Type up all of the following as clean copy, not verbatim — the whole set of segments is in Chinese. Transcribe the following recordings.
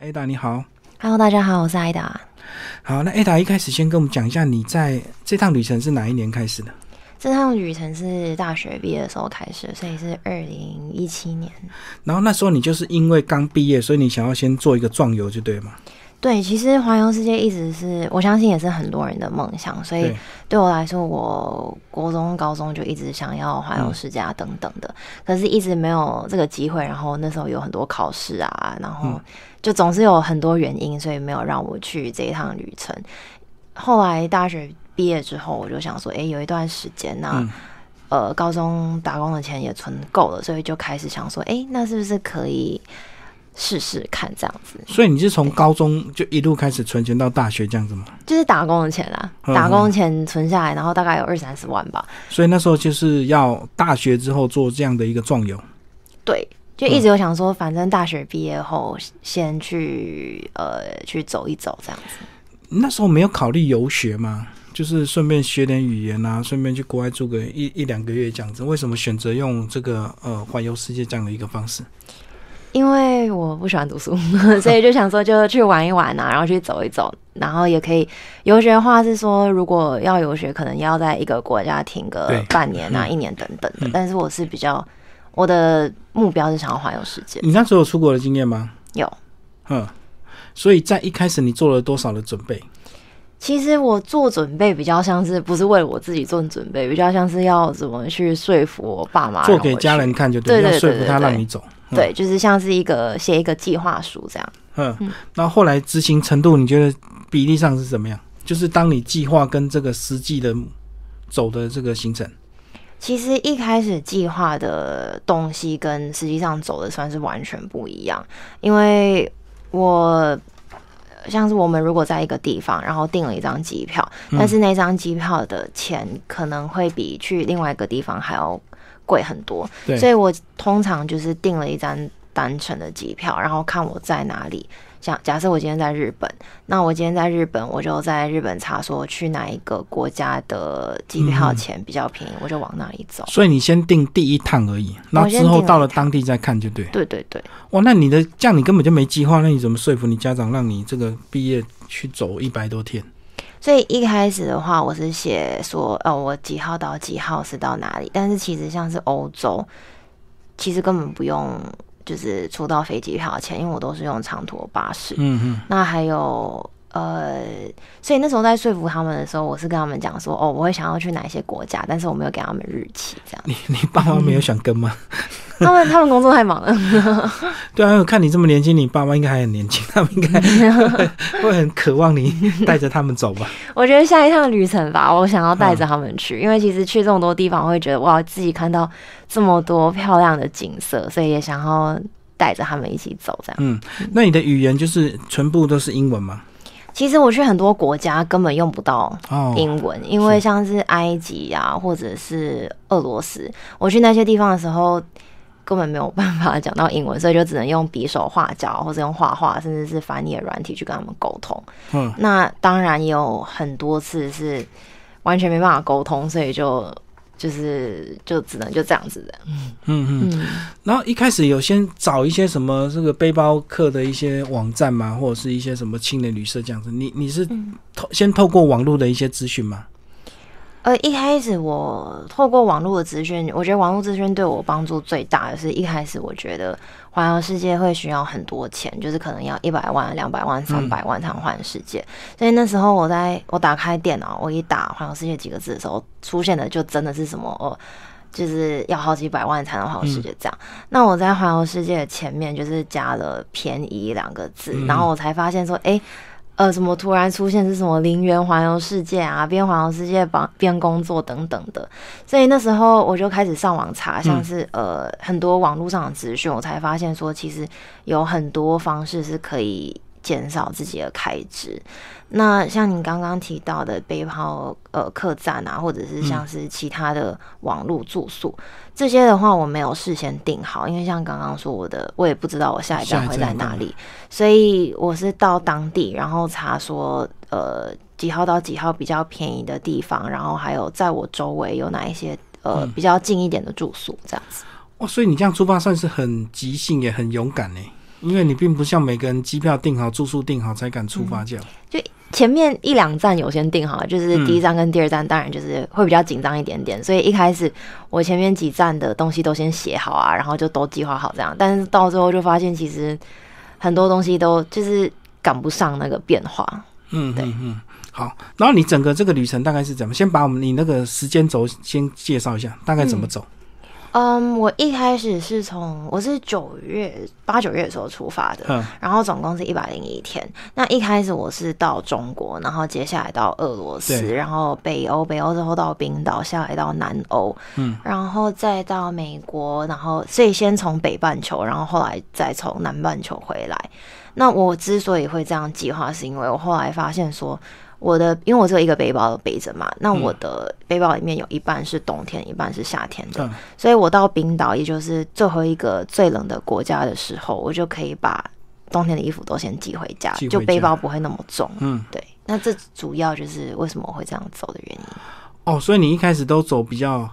Ada 你好 ，Hello， 大家好，我是 Ada。好，那 Ada 一开始先跟我们讲一下，你在这趟旅程是哪一年开始的？这趟旅程是大学毕业的时候开始，所以是2017年。然后那时候你就是因为刚毕业，所以你想要先做一个壮游，就对吗？对，其实环游世界一直是我相信也是很多人的梦想，所以对我来说，我国中、高中就一直想要环游世界啊等等的，可是一直没有这个机会。然后那时候有很多考试啊，然后就总是有很多原因，所以没有让我去这一趟旅程。后来大学毕业之后，我就想说，有一段时间呢、高中打工的钱也存够了，所以就开始想说，那是不是可以试试看这样子？所以你是从高中就一路开始存钱到大学这样子吗？就是打工的钱啦，打工钱存下来，然后大概有20-30万吧。所以那时候就是要大学之后做这样的一个壮游。对。就一直有想说，反正大学毕业后先去走一走这样子。那时候没有考虑游学吗？就是顺便学点语言啊，顺便去国外住个一两个月这样子。为什么选择用这个环游世界这样的一个方式？因为我不喜欢读书，所以就想说就去玩一玩啊，然后去走一走，然后也可以游学的话是说，如果要游学，可能要在一个国家停个半年啊、1年等等的。但是我是比较。我的目标是想要环游世界。你那时候有出国的经验吗？有。所以在一开始你做了多少的准备？其实我做准备比较像是不是为了我自己做准备，比较像是要怎么去说服我爸妈，做给家人看就对，要说服他让你走。对，就是像是写一个计划书这样。那后来执行程度你觉得比例上是怎么样？就是当你计划跟这个实际的走的这个行程。其实一开始计划的东西跟实际上走的算是完全不一样，因为我们如果在一个地方，然后订了一张机票，但是那张机票的钱可能会比去另外一个地方还要贵很多，所以我通常就是订了一张单程的机票，然后看我在哪里。假设我今天在日本，那我今天在日本，我就在日本查说去哪一个国家的机票钱比较便宜，我就往那里走。所以你先订第一趟而已，然后之后到了当地再看就对。对对对。哇，那你的这样你根本就没计划，那你怎么说服你家长让你这个毕业去走100多天？所以一开始的话，我是写说，我几号到几号是到哪里，但是其实像是欧洲，其实根本不用。就是出到飞机票钱，因为我都是用长途巴士。那还有所以那时候在说服他们的时候，我是跟他们讲说，我会想要去哪一些国家，但是我没有给他们日期，这样。你爸妈没有想跟吗？他们工作太忙了。对啊，看你这么年轻，你爸妈应该还很年轻，他们应该 会很渴望你带着他们走吧。我觉得下一趟旅程吧，我想要带着他们去，因为其实去这么多地方，我会觉得哇，自己看到这么多漂亮的景色，所以也想要带着他们一起走这样。那你的语言就是全部都是英文吗？其实我去很多国家根本用不到英文，因为像是埃及啊，或者是俄罗斯，我去那些地方的时候根本没有办法讲到英文，所以就只能用比手画脚，或者用画画，甚至是翻译的软体去跟他们沟通。那当然也有很多次是完全没办法沟通，所以就只能就这样子的。然后一开始有先找一些什么这个背包客的一些网站嘛，或者是一些什么青年旅社这样子。你是先透过网络的一些资讯吗？一开始我透过网络的资讯，我觉得网络资讯对我帮助最大的是，一开始我觉得环游世界会需要很多钱，就是可能要100万、200万、300万才能环游世界。所以那时候我打开电脑，我一打环游世界几个字的时候，出现的就真的是什么就是要好几百万才能环游世界这样。那我在环游世界的前面就是加了便宜2个字，然后我才发现说，什么突然出现是什么零元环游世界啊，边环游世界边工作等等的，所以那时候我就开始上网查，像是很多网络上的资讯，我才发现说其实有很多方式是可以减少自己的开支。那像你刚刚提到的背包客栈啊，或者是像是其他的网络住宿，这些的话我没有事先订好，因为像刚刚说我也不知道我下一站会在哪里，所以我是到当地然后查说几号到几号比较便宜的地方，然后还有在我周围有哪一些比较近一点的住宿这样子。所以你这样出发算是很即兴也很勇敢耶。因为你并不像每个人机票订好住宿订好才敢出发价、就前面一两站有先订好，就是第一站跟第二站当然就是会比较紧张一点点、所以一开始我前面几站的东西都先写好啊，然后就都计划好这样，但是到最后就发现其实很多东西都就是赶不上那个变化。对，好，然后你整个这个旅程大概是怎么？先把你那个时间轴先介绍一下，大概怎么走？我一开始是8、9月的时候出发的，然后总共是101天。那一开始我是到中国，然后接下来到俄罗斯，然后北欧之后到冰岛，下来到南欧，然后再到美国，然后所以先从北半球，然后后来再从南半球回来。那我之所以会这样计划，是因为我后来发现说，因为我只有一个背包背着嘛，那我的背包里面有一半是冬天，一半是夏天的，所以我到冰岛，也就是最后一个最冷的国家的时候，我就可以把冬天的衣服都先寄回家，就背包不会那么重。对，那这主要就是为什么我会这样走的原因。所以你一开始都走比较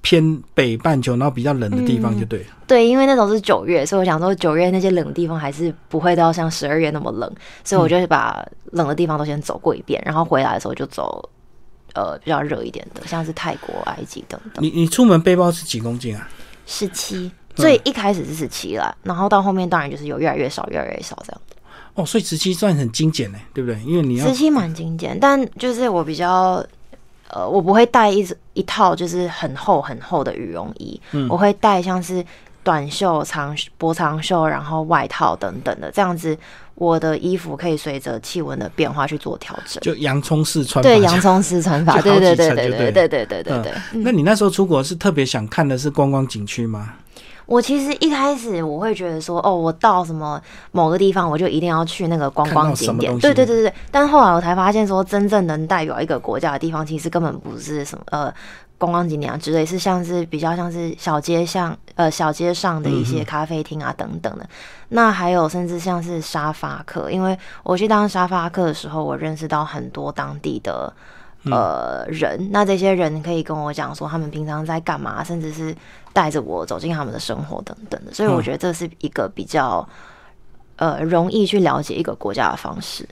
偏北半球，然后比较冷的地方就对了。对，因为那时候是9月，所以我想说9月那些冷的地方还是不会到像12月那么冷，所以我就把冷的地方都先走过一遍，然后回来的时候就走比较热一点的，像是泰国、埃及等等。你出门背包是几公斤啊？17，所以一开始是17啦，然后到后面当然就是有越来越少这样。所以17算很精简嘞，对不对？因为你要17蛮精简，但就是我比较。我不会带一套就是很厚的羽绒衣，我会带像是短袖、薄长袖，然后外套等等的，这样子我的衣服可以随着气温的变化去做调整，就洋葱式穿法。对，洋葱式穿法，对。那你那时候出国是特别想看的是观光景区吗？我其实一开始我会觉得说，我到什么某个地方，我就一定要去那个观光景点。对。但后来我才发现说，真正能代表一个国家的地方，其实根本不是什么观光景点啊之类，是像是比较像是小街上的一些咖啡厅啊等等的。那还有甚至像是沙发客，因为我去当沙发客的时候，我认识到很多当地的人，那这些人可以跟我讲说他们平常在干嘛，甚至是带着我走进他们的生活等等的，所以我觉得这是一个比较容易去了解一个国家的方式。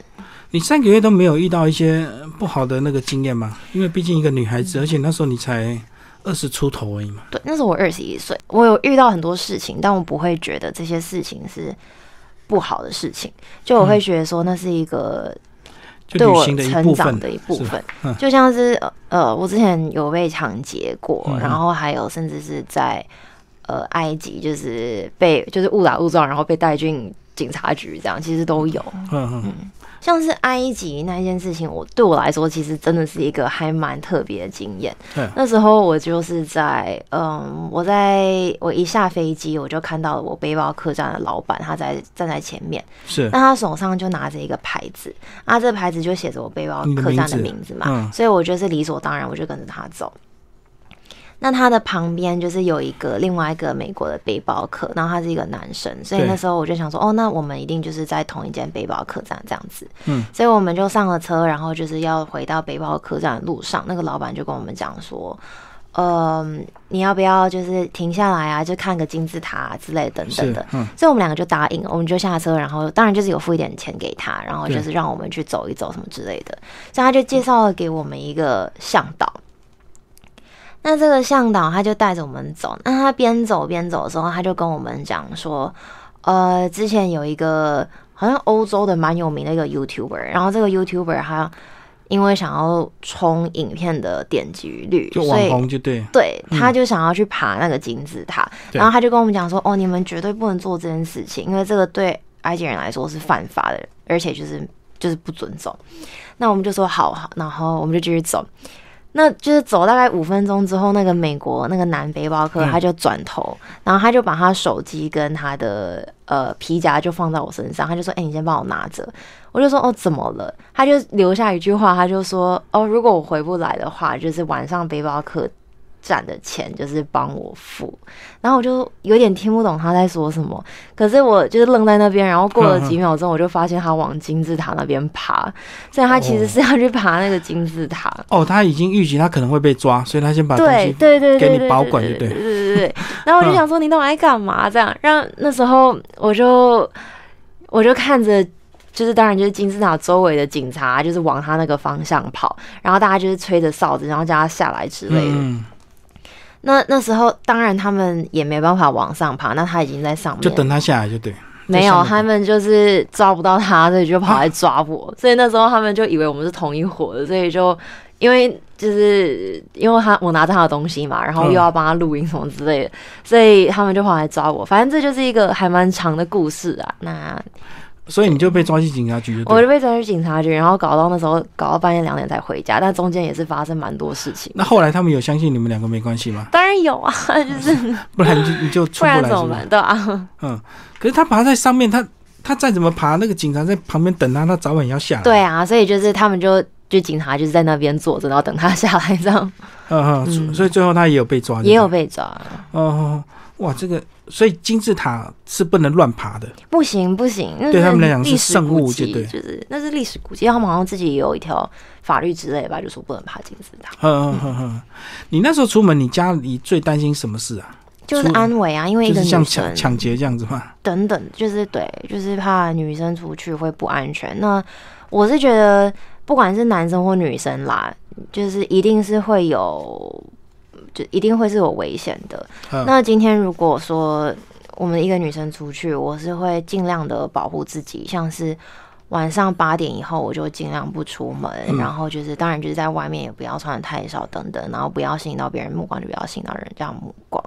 你3个月都没有遇到一些不好的那个经验吗？因为毕竟一个女孩子，而且那时候你才20出头而已嘛。对，那时候我21岁，我有遇到很多事情，但我不会觉得这些事情是不好的事情，就我会觉得说那是一个。对我成长的一部分，就像是我之前有被抢劫过，然后还有甚至是在埃及，就是误打误撞，然后被带进警察局，这样其实都有。像是埃及那件事情，对我来说，其实真的是一个还蛮特别的经验。那时候我就是我一下飞机，我就看到了我背包客栈的老板，他站在前面，那他手上就拿着一个牌子，这牌子就写着我背包客栈的名字嘛，所以我就是理所当然，我就跟着他走。那他的旁边就是有另外一个美国的背包客，然后他是一个男生，所以那时候我就想说，那我们一定就是在同一间背包客栈这样子，所以我们就上了车，然后就是要回到背包客栈的路上，那个老板就跟我们讲说，你要不要就是停下来啊，就看个金字塔啊之类等等的，所以我们2个就答应了，我们就下车，然后当然就是有付一点钱给他，然后就是让我们去走一走什么之类的，所以他就介绍了给我们一个向导。那这个向导他就带着我们走，那他边走的时候，他就跟我们讲说，之前有一个好像欧洲的蛮有名的一个 YouTuber， 然后这个 YouTuber 他因为想要冲影片的点击率，就网红就对，他就想要去爬那个金字塔，然后他就跟我们讲说，你们绝对不能做这件事情，因为这个对埃及人来说是犯法的，而且就是不尊重。那我们就说好，然后我们就继续走。那就是走大概5分钟之后，那个美国那个男背包客他就转头，然后他就把他手机跟他的皮夹就放在我身上，他就说：“你先帮我拿着。”我就说：“怎么了？”他就留下一句话，他就说：“如果我回不来的话，就是晚上背包客站的钱就是帮我付。”然后我就有点听不懂他在说什么，可是我就是愣在那边，然后过了几秒钟，我就发现他往金字塔那边爬，所以他其实是要去爬那个金字塔。他已经预计他可能会被抓，所以他先把东西给你保管就对。然后我就想说，你到底在干嘛？这样，那时候我就我就看着。就是当然就是金字塔周围的警察就是往他那个方向跑，然后大家就是吹着哨子，然后叫他下来之类的。那时候当然他们也没办法往上爬，那他已经在上面，就等他下来就对。没有，他们就是抓不到他，所以就跑来抓我。所以那时候他们就以为我们是同一伙的，所以就因为我拿着他的东西嘛，然后又要帮他录音什么之类的，所以他们就跑来抓我。反正这就是一个还蛮长的故事啊。那。所以你就被抓去警察局就對了？我就被抓去警察局，然后搞到那时候搞到半夜2点才回家，但中间也是发生蛮多事情。那后来他们有相信你们两个没关系吗？当然有啊，就是不然你就出不来是不是？不然怎么办？对啊，嗯。可是他爬在上面，他再怎么爬，那个警察在旁边等他，他早晚要下来。对啊，所以就是他们就警察就是在那边坐着，然后等他下来这样。所以最后他也有被抓，也有被抓。哇，这个所以金字塔是不能乱爬的，不行，对他们来讲是圣物，就是那是历史古迹，他们好像自己也有一条法律之类吧，就说不能爬金字塔。你那时候出门，你家里最担心什么事啊？就是安危啊，因为一个女生就是像抢劫这样子嘛，等等，就是对，就是怕女生出去会不安全。那我是觉得，不管是男生或女生啦，就是一定是会有。就一定会是有危险的。那今天如果说我们一个女生出去，我是会尽量的保护自己，像是晚上8点以后我就尽量不出门，然后就是当然就是在外面也不要穿的太少等等，然后不要吸引到别人目光，就不要吸引到人家目光。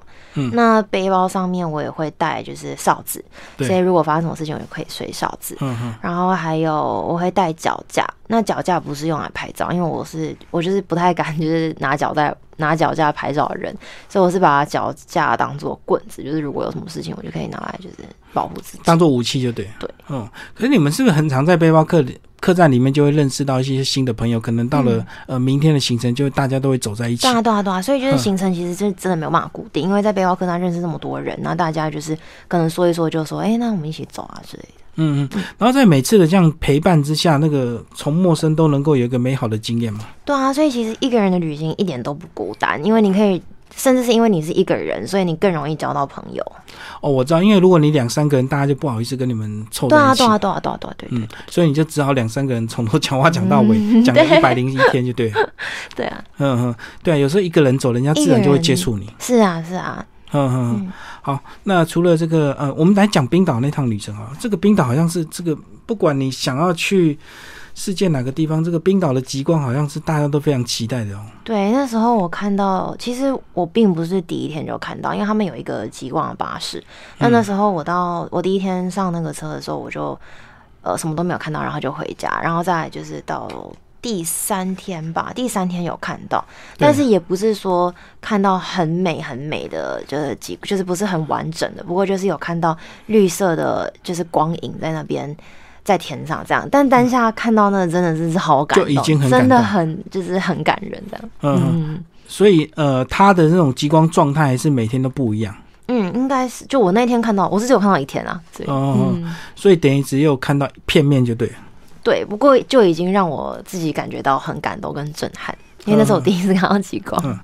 那背包上面我也会带就是哨子，所以如果发生什么事情我也可以吹哨子。然后还有我会带脚架，那脚架不是用来拍照，因为我就是不太敢就是拿脚架拍照的人，所以我是把脚架当作棍子，就是如果有什么事情我就可以拿来就是保护自己，当作武器就对。对，可是你们是不是很常在背包客栈里面就会认识到一些新的朋友？可能到了明天的行程，就大家都会走在一起。对啊，所以就是行程其实是真的没有办法固定，因为在背包客栈认识那么多人，那大家就是可能说一说就说，哎，那我们一起走啊之类的。然后在每次的这样陪伴之下，那个从陌生都能够有一个美好的经验嘛。对啊，所以其实一个人的旅行一点都不孤单，因为你可以。甚至是因为你是一个人，所以你更容易交到朋友。我知道，因为如果你2、3个人，大家就不好意思跟你们凑在一起。对，所以你就只好2、3个人从头讲话讲到尾，讲了101天就对了。对啊，对啊，有时候一个人走，人家自然就会接触你。是啊。好，那除了这个我们来讲冰岛那趟旅程啊，这个冰岛好像是这个，不管你想要去。世界哪个地方？这个冰岛的极光好像是大家都非常期待的哦。对，那时候我看到，其实我并不是第一天就看到，因为他们有一个极光的巴士。那时候我第一天上那个车的时候，我就什么都没有看到，然后就回家，然后再来就是到第3天吧，第3天有看到，但是也不是说看到很美的，就是不是很完整的，不过就是有看到绿色的，就是光影在那边。在天上这样，但当下看到那真的是好感动，就已经很感动，真的很感人这样。所以他的那种极光状态是每天都不一样。应该是就我那天看到，我是只有看到一天啊。所以等于只有看到片面就对了。对，不过就已经让我自己感觉到很感动跟震撼。因为那是我第一次看到极光。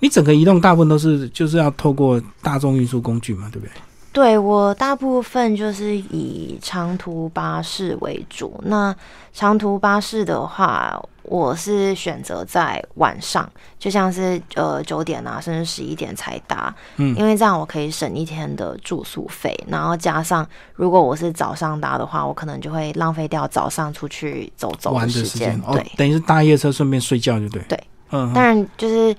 你整个移动大部分都是就是要透过大众运输工具嘛，对不对？对，我大部分就是以长途巴士为主。那长途巴士的话，我是选择在晚上，就像是9点啊，甚至11点才搭。因为这样我可以省1天的住宿费，然后加上如果我是早上搭的话，我可能就会浪费掉早上出去走的时间。对，等于是搭夜车顺便睡觉就对。对，当然就是。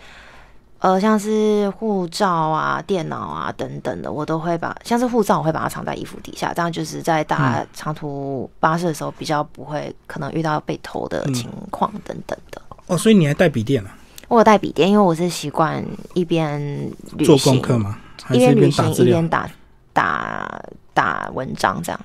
像是护照啊、电脑啊等等的，我都会把，像是护照我会把它藏在衣服底下，这样就是在搭长途巴士的时候比较不会可能遇到被偷的情况等等的。所以你还带笔电啊？我有带笔电，因为我是习惯一边旅行做功课嘛，一边旅行一边打文章这样。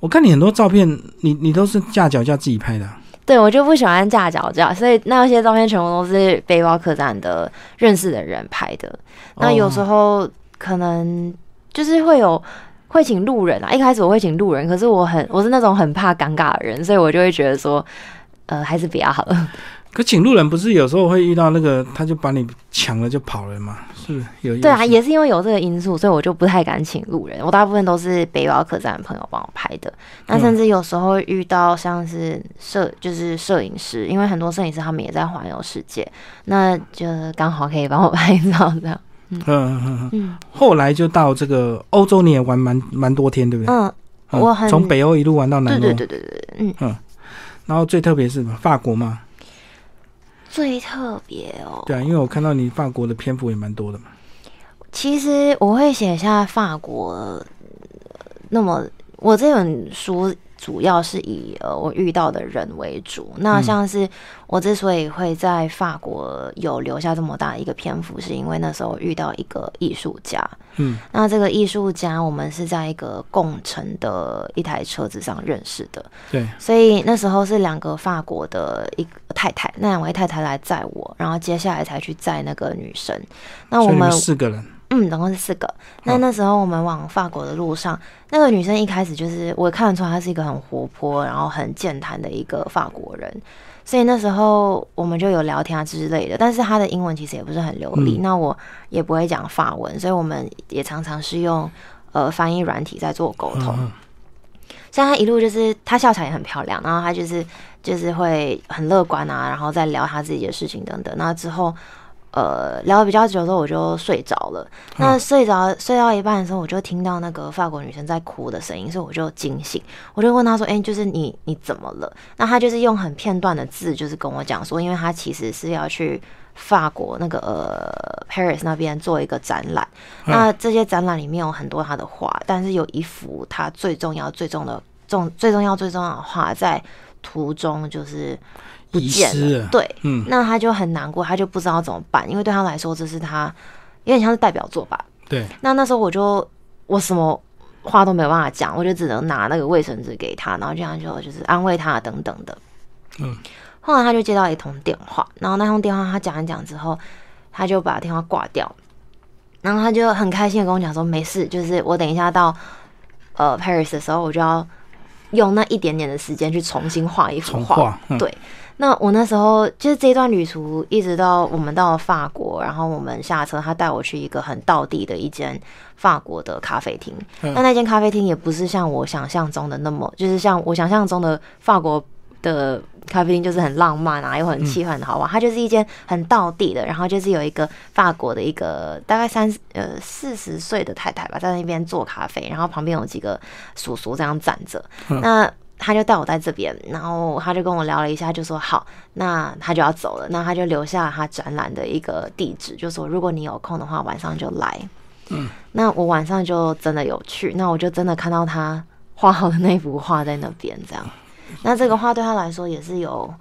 我看你很多照片，你都是架脚架自己拍的啊。对，我就不喜欢架脚架，所以那些照片全部都是背包客栈的认识的人拍的。那有时候可能就是会请路人啊，一开始我会请路人，可是我是那种很怕尴尬的人，所以我就会觉得说，还是不要好了。可请路人不是有时候会遇到那个，他就把你抢了就跑了嘛？是有对啊，也是因为有这个因素，所以我就不太敢请路人。我大部分都是背包客栈的朋友帮我拍的。那甚至有时候遇到像是摄影师，因为很多摄影师他们也在环游世界，那就刚好可以帮我拍照这样。后来就到这个欧洲，你也玩蛮多天，对不对？我从北欧一路玩到南欧。对，然后最特别是法国嘛。最特别哦，对啊，因为我看到你法国的篇幅也蛮多的嘛。其实我会写下法国，那么我这本书主要是以我遇到的人为主。那像是我之所以会在法国有留下这么大一个篇幅，是因为那时候遇到一个艺术家。那这个艺术家我们是在一个共乘的一台车子上认识的。对，所以那时候是两个法国的一个太太，那两位太太来载我，然后接下来才去载那个女生。那我们四个人，总共是四个。那时候我们往法国的路上，那个女生一开始就是我看得出来，她是一个很活泼，然后很健谈的一个法国人。所以那时候我们就有聊天啊之类的，但是他的英文其实也不是很流利，那我也不会讲法文，所以我们也常常是用翻译软体在做沟通。所以他一路就是他笑起来也很漂亮，然后他就是会很乐观啊，然后再聊他自己的事情等等。那之后聊得比较久的时候，我就睡着了。那睡到一半的时候，我就听到那个法国女生在哭的声音，所以我就惊醒。我就问她说：“就是你怎么了？”那她就是用很片段的字，就是跟我讲说，因为她其实是要去法国那个Paris 那边做一个展览。那这些展览里面有很多她的画，但是有一幅她最重要的画在途中就是不见了，对，那他就很难过，他就不知道怎么办，因为对他来说，这是他有点像是代表作吧。对，那时候我什么话都没有办法讲，我就只能拿那个卫生纸给他，然后这样就是安慰他等等的。后来他就接到一通电话，然后那通电话他讲一讲之后，他就把电话挂掉，然后他就很开心的跟我讲说，没事，就是我等一下到Paris 的时候，我就要用那一点点的时间去重新画一幅画。对。那我那时候就是这一段旅途，一直到我们到了法国，然后我们下车，他带我去一个很道地的一间法国的咖啡厅。那间咖啡厅也不是像我想象中的那么，就是像我想象中的法国的咖啡厅就是很浪漫啊，又很气氛很好玩。它就是一间很道地的，然后就是有一个法国的一个大概40岁的太太吧，在那边做咖啡，然后旁边有几个叔叔这样站着。那他就带我在这边，然后他就跟我聊了一下，就说好，那他就要走了，那他就留下他展览的一个地址，就说如果你有空的话，晚上就来。那我晚上就真的有去，那我就真的看到他画好的那幅画在那边这样。那这个画对他来说也是有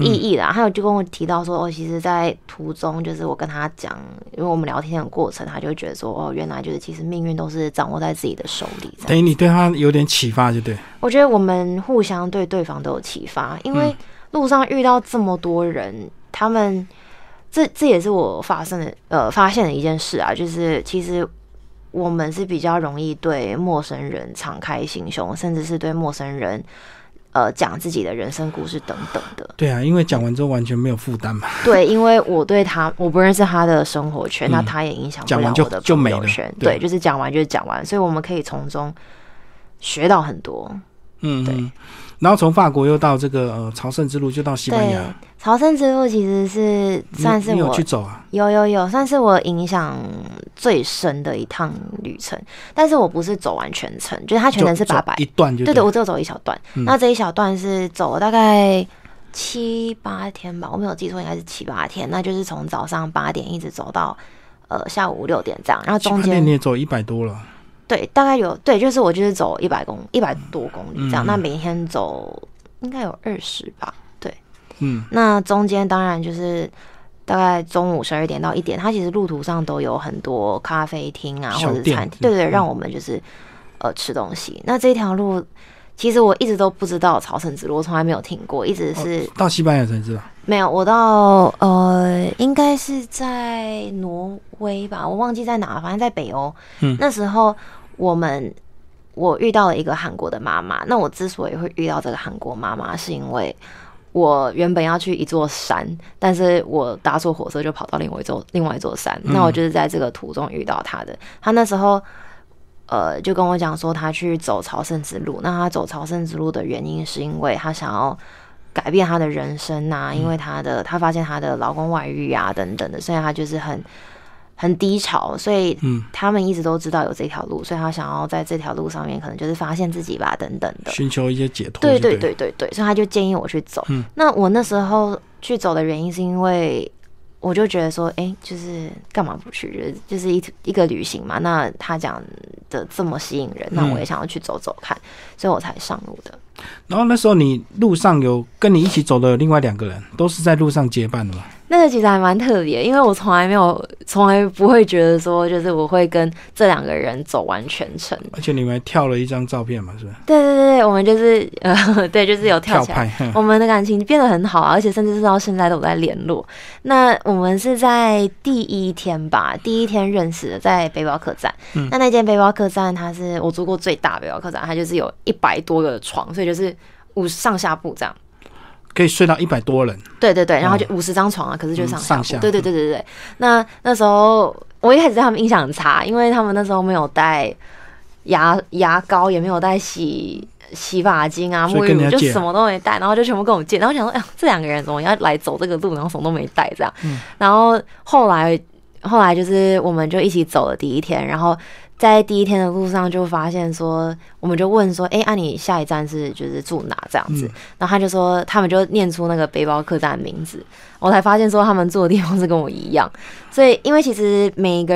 意义的。还有就跟我提到说，其实，在途中就是我跟他讲，因为我们聊天的过程，他就觉得说，原来就是其实命运都是掌握在自己的手里。等于你对他有点启发，就对。我觉得我们互相对对方都有启发，因为路上遇到这么多人，他们这也是我发现的一件事啊，就是其实我们是比较容易对陌生人敞开心胸，甚至是对陌生人。讲自己的人生故事等等的。对啊，因为讲完之后完全没有负担嘛。对，因为我不认识他的生活圈，那他也影响不了我的朋友圈。对，就是讲完就是讲完，所以我们可以从中学到很多。对。然后从法国又到这个朝圣之路，就到西班牙。朝圣之路其实是算是我有去走啊，有，算是我影响最深的一趟旅程。但是我不是走完全程，就是它全程是800一段就对，我只有走一小段。那这一小段是走了大概7-8天吧，我没有记错，应该是7-8天。那就是从早上8点一直走到下午5-6点这样，然后中间你也走100多了。对，大概有对，就是我走100多公里这样，那每天走应该有20吧，对，那中间当然就是大概中午12点到1点，它其实路途上都有很多咖啡厅啊或者餐厅，对，让我们就是吃东西。那这条路其实我一直都不知道朝圣之路，我从来没有听过，一直是到西班牙才知道。没有，我到应该是在挪威吧，我忘记在哪，反正在北欧。那时候我遇到了一个韩国的妈妈。那我之所以会遇到这个韩国妈妈，是因为我原本要去一座山，但是我搭错火车就跑到另外一座山。那我就是在这个途中遇到他的。他那时候就跟我讲说他去走朝圣之路。那他走朝圣之路的原因是因为他想要改变他的人生啊，因为他发现他的老公外遇啊等等的，所以他就是很低潮，所以他们一直都知道有这条路，所以他想要在这条路上面可能就是发现自己吧，等等的，寻求一些解脱。对对对对对，所以他就建议我去走。那我那时候去走的原因是因为我就觉得说，哎，就是干嘛不去？就是一个旅行嘛。那他讲的这么吸引人，那我也想要去走走看，所以我才上路的。然后那时候你路上有跟你一起走的另外两个人，都是在路上结伴的吗？那个其实还蛮特别，因为我从来不会觉得说，就是我会跟这两个人走完全程。而且你们还跳了一张照片嘛，是吧？对对对，我们就是对，就是有跳起来。我们的感情变得很好啊，而且甚至是到现在都有在联络。那我们是在第一天认识的，在背包客栈。那间背包客栈，它是我住过最大的背包客栈，它就是有100多个床，所以就是50上下铺这样。可以睡到100多人，对对对，然后就50张床啊，可是就上下，对对对对对。那时候我一开始对他们印象很差，因为他们那时候没有带牙膏，也没有带洗发精啊、沐浴乳，就什么都没带，然后就全部跟我借。然后我想说，哎，这两个人怎么要来走这个路，然后什么都没带这样。然后后来就是我们就一起走了第一天，然后在第一天的路上就发现说，我们就问说，哎，啊你下一站是就是住哪这样子？然后他就说，他们就念出那个背包客栈的名字，我才发现说他们住的地方是跟我一样。所以因为其实每个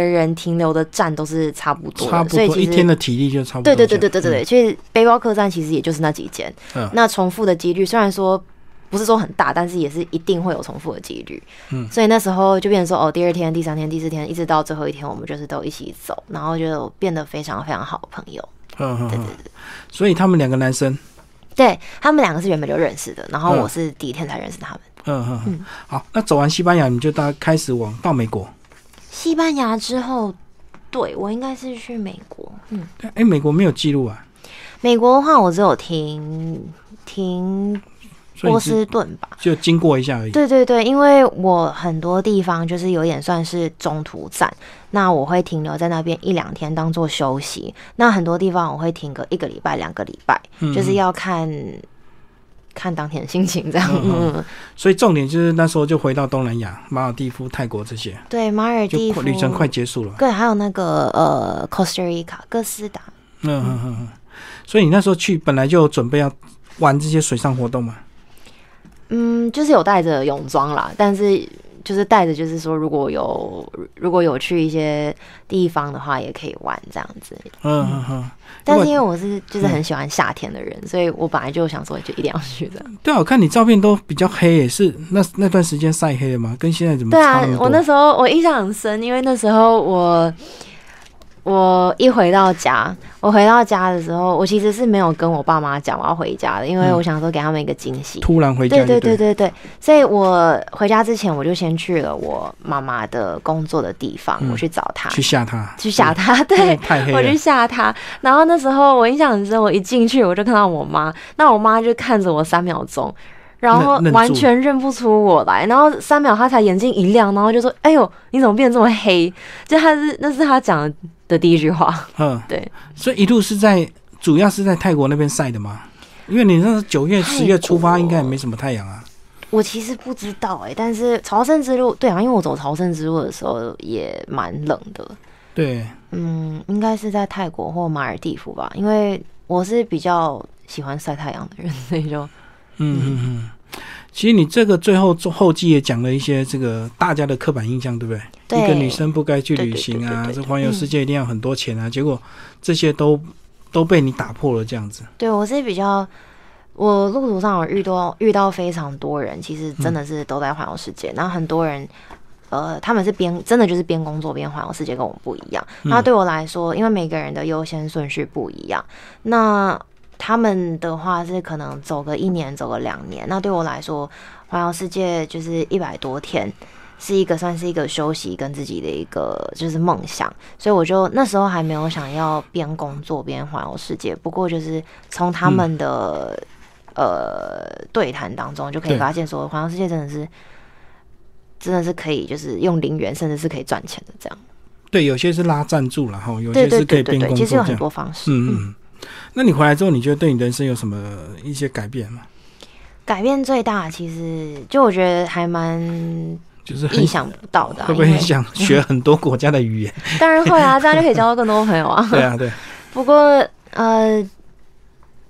人停留的站都是差不多的，差不多，所以一天的体力就差不多。对对对对对对，所以背包客栈其实也就是那几间，那重复的几率虽然说不是说很大，但是也是一定会有重复的几率。所以那时候就变成说，哦，第二天、第三天、第四天，一直到最后一天，我们就是都一起走，然后就变得非常非常好的朋友。对对对。所以他们两个男生，对，他们两个是原本就认识的，然后我是第一天才认识他们。好，那走完西班牙，你就开始往到美国。西班牙之后，对，我应该是去美国。哎，美国没有记录啊。美国的话，我只有停波士顿吧，就经过一下而已。对对对，因为我很多地方就是有点算是中途站，那我会停留在那边1-2天当做休息。那很多地方我会停个1个礼拜、2个礼拜，就是要看当天心情这样。所以重点就是那时候就回到东南亚，马尔地夫、泰国这些。对，马尔地夫旅程快结束了。对，还有那个Costa Rica 哥斯达。所以你那时候去本来就准备要玩这些水上活动嘛。就是有带着泳装啦，但是就是带着，就是说如果有去一些地方的话，也可以玩这样子。但是因为我是就是很喜欢夏天的人，所以我本来就想说就一定要去的。对啊，我看你照片都比较黑耶，是那段时间晒黑了吗？跟现在怎么差那么多？对啊，我那时候我印象很深，因为那时候我一回到家，的时候，我其实是没有跟我爸妈讲我要回家的，因为我想说给他们一个惊喜。突然回家就对了，对对对对对。所以我回家之前，我就先去了我妈妈的工作的地方，我去找她，去吓她，对，太黑了，我去吓她。然后那时候我印象很深，我一进去我就看到我妈，那我妈就看着我3秒钟，然后完全认不出我来，然后3秒她才眼睛一亮，然后就说：“哎呦，你怎么变得这么黑？”就那是她讲的第一句话。对，所以一路是主要是在泰国那边晒的吗？因为你那是9月、10月出发，应该也没什么太阳啊。我其实不知道但是朝圣之路，对啊，因为我走朝圣之路的时候也蛮冷的。对，应该是在泰国或马尔地夫吧，因为我是比较喜欢晒太阳的人，所以就其实你这个最后后记也讲了一些这个大家的刻板印象，对不对？对，一个女生不该去旅行啊，这环游世界一定要很多钱啊，结果这些都被你打破了，这样子。对，我路途上有遇到非常多人，其实真的是都在环游世界，然后很多人。他们是真的就是边工作边环游世界，跟我不一样。那对我来说，因为每个人的优先顺序不一样，那他们的话是可能走个1年，走个2年。那对我来说，环游世界就是100多天，是一个算是一个休息跟自己的一个就是梦想。所以我就那时候还没有想要边工作边环游世界，不过就是从他们的对谈当中，就可以发现说，环游世界真的是可以，就是用零元甚至是可以赚钱的这样。对，有些是拉赞助啦，有些是可以变工作，对对对对对，其实有很多方式。嗯，那你回来之后，你觉得对你人生有什么一些改变吗？改变最大，其实就我觉得还蛮。就是意想不到的、啊，会不会想学很多国家的语言？当然会啊，这样就可以交到更多朋友啊。对啊，对。不过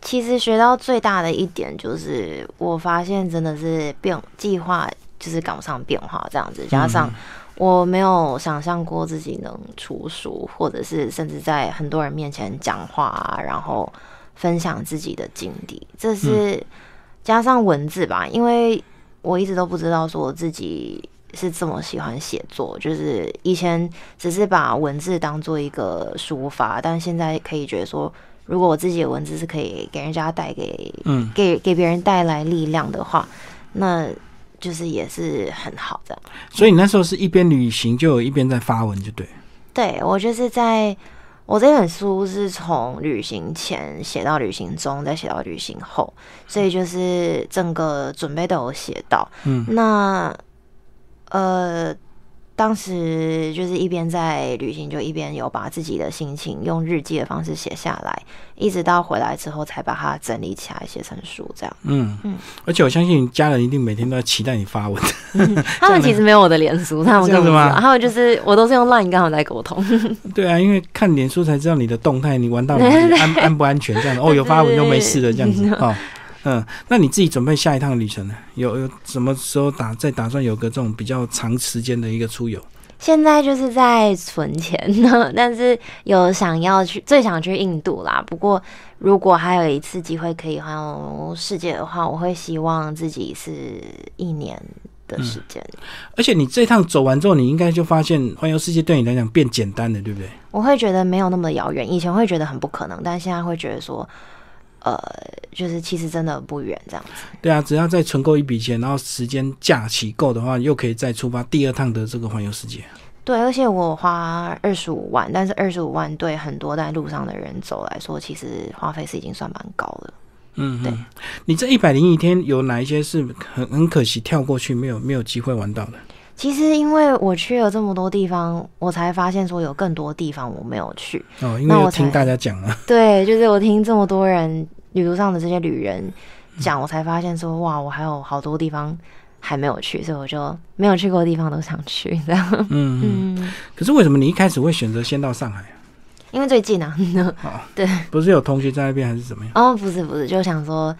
其实学到最大的一点就是，我发现真的是计划就是赶不上变化这样子，加上我没有想象过自己能出书，或者是甚至在很多人面前讲话、啊，然后分享自己的经历，这是加上文字吧，因为我一直都不知道说我自己。是这么喜欢写作，就是以前只是把文字当做一个抒发，但现在可以觉得说，如果我自己的文字是可以给人家给别人带来力量的话，那就是也是很好的。所以你那时候是一边旅行就有一边在发文，就对。对，我就是在我这本书是从旅行前写到旅行中，再写到旅行后，所以就是整个准备都有写到。嗯，那。当时就是一边在旅行，就一边有把自己的心情用日记的方式写下来，一直到回来之后才把它整理起来写成书，这样。嗯嗯，而且我相信家人一定每天都在期待你发文。他们其实没有我的脸书，他们根本不知道，他们就是我都是用 LINE 跟他们在沟通。对啊，因为看脸书才知道你的动态，你玩到哪里安不安全这样的。哦，有发文就没事了这样子哦。嗯，那你自己准备下一趟旅程呢？有什么时候打算有个这种比较长时间的一个出游？现在就是在存钱呢，但是有最想去印度啦。不过如果还有一次机会可以环游世界的话，我会希望自己是1年的时间。嗯，而且你这趟走完之后，你应该就发现环游世界对你来讲变简单了，对不对？我会觉得没有那么遥远，以前会觉得很不可能，但现在会觉得说。就是其实真的不远这样子。对啊，只要再存够一笔钱，然后时间假期够的话，又可以再出发第二趟的这个环游世界。对，而且我花25万，但是25万对很多在路上的人走来说，其实花费是已经算蛮高了。嗯，对。你这101天有哪一些是很可惜跳过去没有机会玩到的？其实因为我去了这么多地方，我才发现说有更多地方我没有去。哦，因为我听大家讲了。对，就是我听这么多人旅途上的这些旅人讲，我才发现说哇，我还有好多地方还没有去，所以我就没有去过的地方都想去这样。嗯嗯。可是为什么你一开始会选择先到上海？因为最近啊。哦，对。不是有同学在那边还是怎么样？哦，不是，就想说。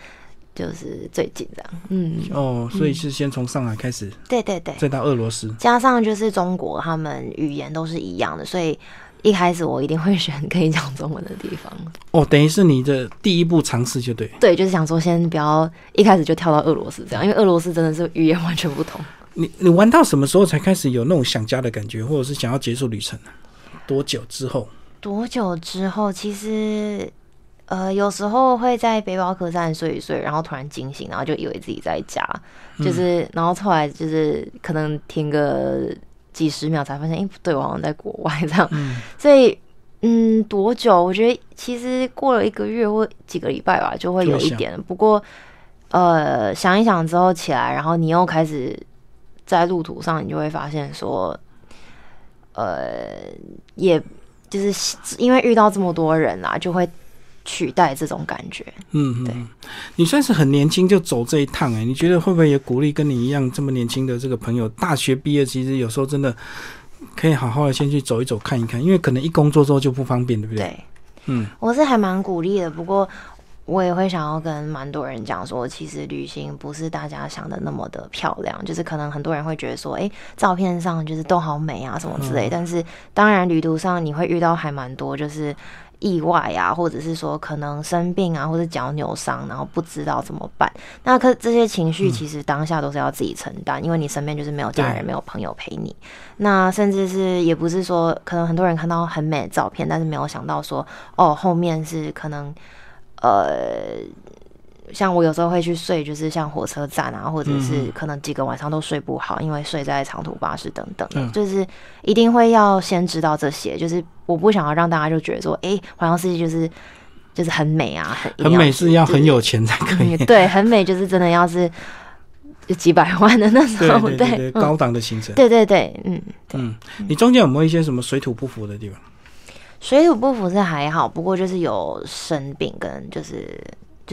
就是最近这样，嗯，哦，所以是先从上海开始，对对对，再到俄罗斯，加上就是中国，他们语言都是一样的，所以一开始我一定会选可以讲中文的地方。哦，等于是你的第一步尝试就对，对，就是想说先不要一开始就跳到俄罗斯这样，因为俄罗斯真的是语言完全不同。你玩到什么时候才开始有那种想家的感觉，或者是想要结束旅程？多久之后？其实。有时候会在背包客栈睡一睡，然后突然惊醒，然后就以为自己在家，就是，然后后来就是可能停个几十秒才发现，不对，我好像在国外这样。所以，多久？我觉得其实过了1个月或几个礼拜吧，就会有一点。不过，想一想之后起来，然后你又开始在路途上，你就会发现说，也就是因为遇到这么多人啊，就会。取代这种感觉。嗯，对，你算是很年轻就走这一趟。你觉得会不会也鼓励跟你一样这么年轻的这个朋友，大学毕业其实有时候真的可以好好的先去走一走看一看，因为可能一工作之后就不方便，对不对？对，嗯，我是还蛮鼓励的，不过我也会想要跟蛮多人讲说，其实旅行不是大家想的那么的漂亮，就是可能很多人会觉得说，照片上就是都好美啊什么之类，但是当然旅途上你会遇到还蛮多就是。意外啊，或者是说可能生病啊，或者脚扭伤，然后不知道怎么办。那这些情绪其实当下都是要自己承担，因为你身边就是没有家人、没有朋友陪你。那甚至是也不是说，可能很多人看到很美的照片，但是没有想到说，哦，后面是可能像我有时候会去睡，就是像火车站啊，或者是可能几个晚上都睡不好，因为睡在长途巴士等等的，就是一定会要先知道这些。就是我不想要让大家就觉得说，环游世界就是就是很美啊，很美是要很有钱才可以，对，很美就是真的要是几百万的那种，对对对，高档的行程，对对对，嗯嗯。你中间有没有一些什么水土不服的地方？水土不服是还好，不过就是有生病跟就是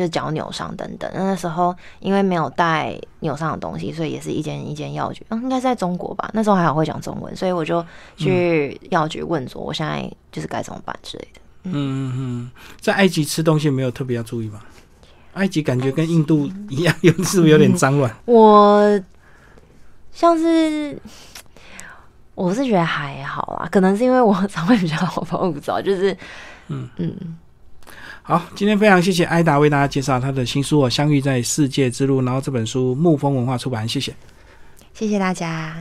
脚扭伤等等。那时候因为没有带扭伤的东西，所以也是一间一间药局，应该是在中国吧，那时候还好会讲中文，所以我就去药局问说我现在就是该怎么办之类的。嗯嗯，在埃及吃东西没有特别要注意吗？埃及感觉跟印度一样，是不是有点脏乱？我像是我是觉得还好啦，可能是因为我肠胃比较好，不燥，就是嗯。好，今天非常谢谢艾达为大家介绍他的新书《相遇在世界之路》，然后这本书沐风文化出版，谢谢，谢谢大家。